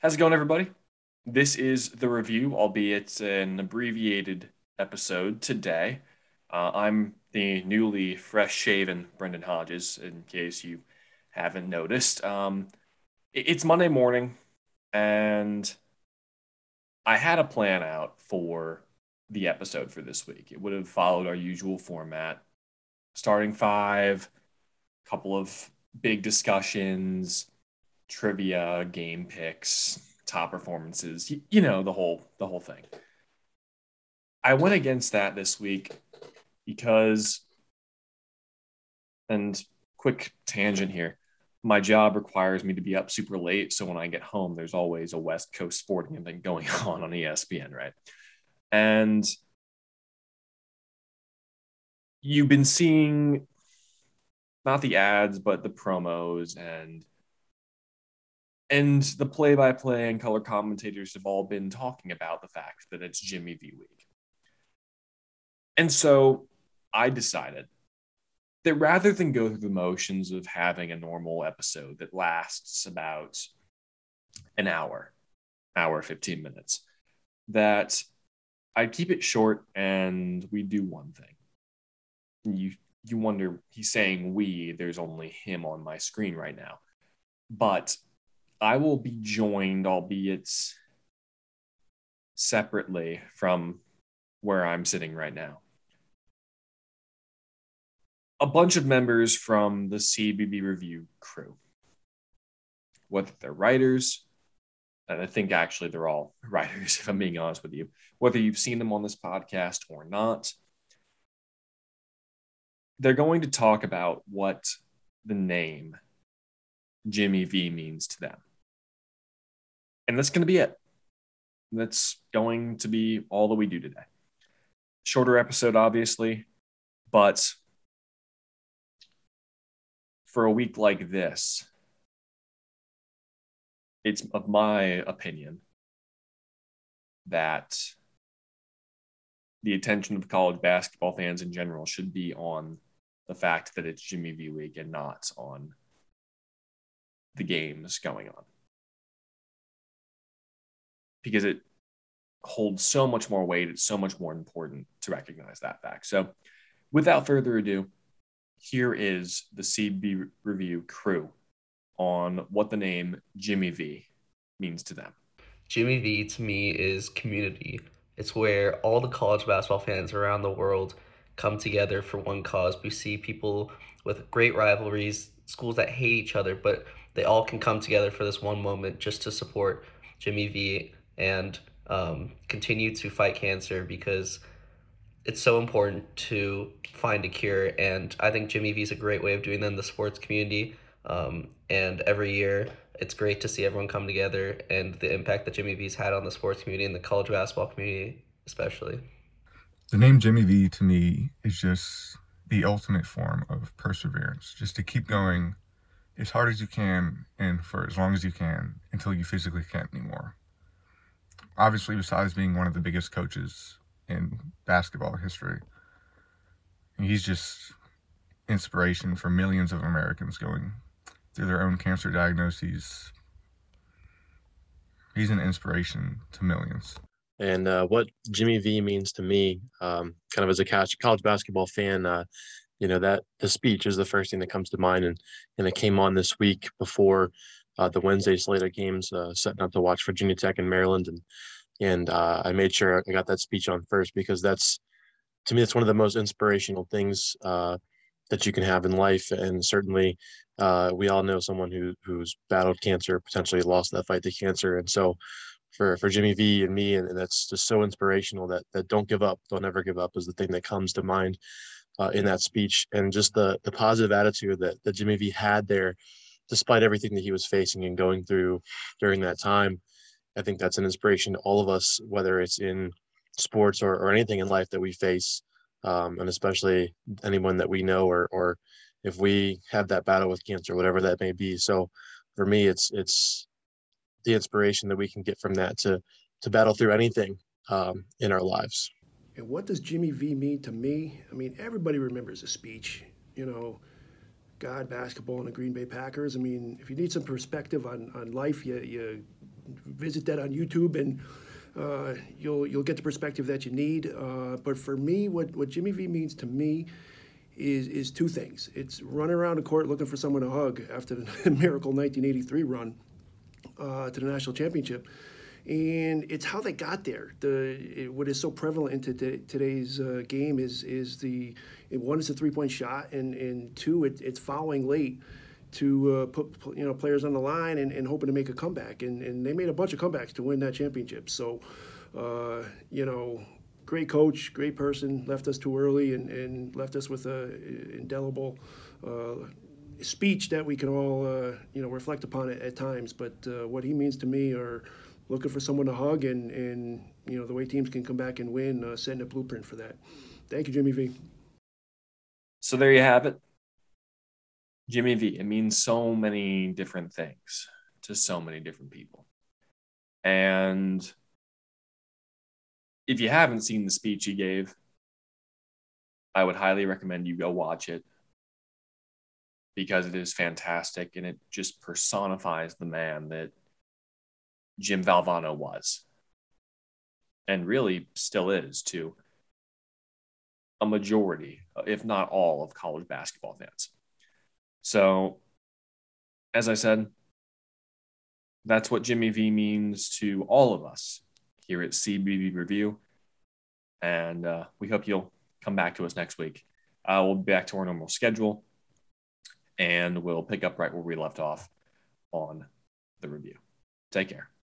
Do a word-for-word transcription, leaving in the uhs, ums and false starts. How's it going, everybody? This is the review, albeit an abbreviated episode today. Uh, I'm the newly fresh-shaven Brendan Hodges, in case you haven't noticed. Um, it's Monday morning, and I had a plan out for the episode for this week. It would have followed our usual format. Starting five, couple of big discussions, trivia, game picks, top performances, you, you know, the whole the whole thing. I went against that this week because, and quick tangent here, my job requires me to be up super late, so when I get home, there's always a West Coast sporting event going on on E S P N, right? And you've been seeing not the ads, but the promos and And the play-by-play and color commentators have all been talking about the fact that it's Jimmy V week. And so I decided that rather than go through the motions of having a normal episode that lasts about an hour, hour, fifteen minutes, that I'd keep it short and we do one thing. You, you wonder, he's saying we, there's only him on my screen right now. But I will be joined, albeit separately from where I'm sitting right now, a bunch of members from the C B B Review crew, whether they're writers, and I think actually they're all writers, if I'm being honest with you, whether you've seen them on this podcast or not, they're going to talk about what the name Jimmy V means to them. And that's going to be it. That's going to be all that we do today. Shorter episode, obviously, but for a week like this, it's of my opinion that the attention of college basketball fans in general should be on the fact that it's Jimmy V week and not on the games going on, because it holds so much more weight. It's so much more important to recognize that fact. So without further ado, here is the C B Review crew on what the name Jimmy V means to them. Jimmy V to me is community. It's where all the college basketball fans around the world come together for one cause. We see people with great rivalries, schools that hate each other, but they all can come together for this one moment just to support Jimmy V and um, continue to fight cancer, because it's so important to find a cure. And I think Jimmy V is a great way of doing that in the sports community. Um, and every year, it's great to see everyone come together and the impact that Jimmy V's had on the sports community and the college basketball community, especially. The name Jimmy V to me is just the ultimate form of perseverance, just to keep going as hard as you can and for as long as you can until you physically can't anymore. Obviously, besides being one of the biggest coaches in basketball history, he's just inspiration for millions of Americans going through their own cancer diagnoses. He's an inspiration to millions. And uh, what Jimmy V means to me, um, kind of as a college basketball fan, uh, you know, that the speech is the first thing that comes to mind. And, and it came on this week before uh, the Wednesday slate of games, uh, setting up to watch Virginia Tech and Maryland. And and uh, I made sure I got that speech on first, because that's, to me, it's one of the most inspirational things uh, that you can have in life. And certainly uh, we all know someone who who's battled cancer, potentially lost that fight to cancer. And so for, for Jimmy V and me, and, and that's just so inspirational, that, that don't give up, don't ever give up is the thing that comes to mind Uh, in that speech, and just the the positive attitude that, that Jimmy V had there, despite everything that he was facing and going through during that time. I think that's an inspiration to all of us, whether it's in sports or, or anything in life that we face, um, and especially anyone that we know, or or if we have that battle with cancer, whatever that may be. So for me, it's it's the inspiration that we can get from that to to battle through anything um, in our lives. And what does Jimmy V mean to me? I mean, everybody remembers the speech, you know, God, basketball, and the Green Bay Packers. I mean, if you need some perspective on, on life, you, you visit that on YouTube, and uh, you'll you'll get the perspective that you need. Uh, but for me, what, what Jimmy V means to me is is two things. It's running around the court looking for someone to hug after the miracle nineteen eighty-three run uh, to the national championship. And it's how they got there. The it, what is so prevalent in to, today's uh, game is is the it, one is the three point shot, and and two it, it's fouling late to uh, put you know players on the line and, and hoping to make a comeback. And and they made a bunch of comebacks to win that championship. So, uh, you know, great coach, great person, left us too early and and left us with a indelible Uh, speech that we can all uh, you know reflect upon at, at times. But uh, what he means to me are looking for someone to hug, and, and you know, the way teams can come back and win, uh, setting a blueprint for that. Thank you, Jimmy V. So there you have it. Jimmy V. It means so many different things to so many different people. And if you haven't seen the speech he gave, I would highly recommend you go watch it, because it is fantastic, and it just personifies the man that Jim Valvano was, and really still is to a majority, if not all, of college basketball fans. So, as I said, that's what Jimmy V means to all of us here at C B B Review, and uh, we hope you'll come back to us next week. Uh, we'll be back to our normal schedule, and we'll pick up right where we left off on the review. Take care.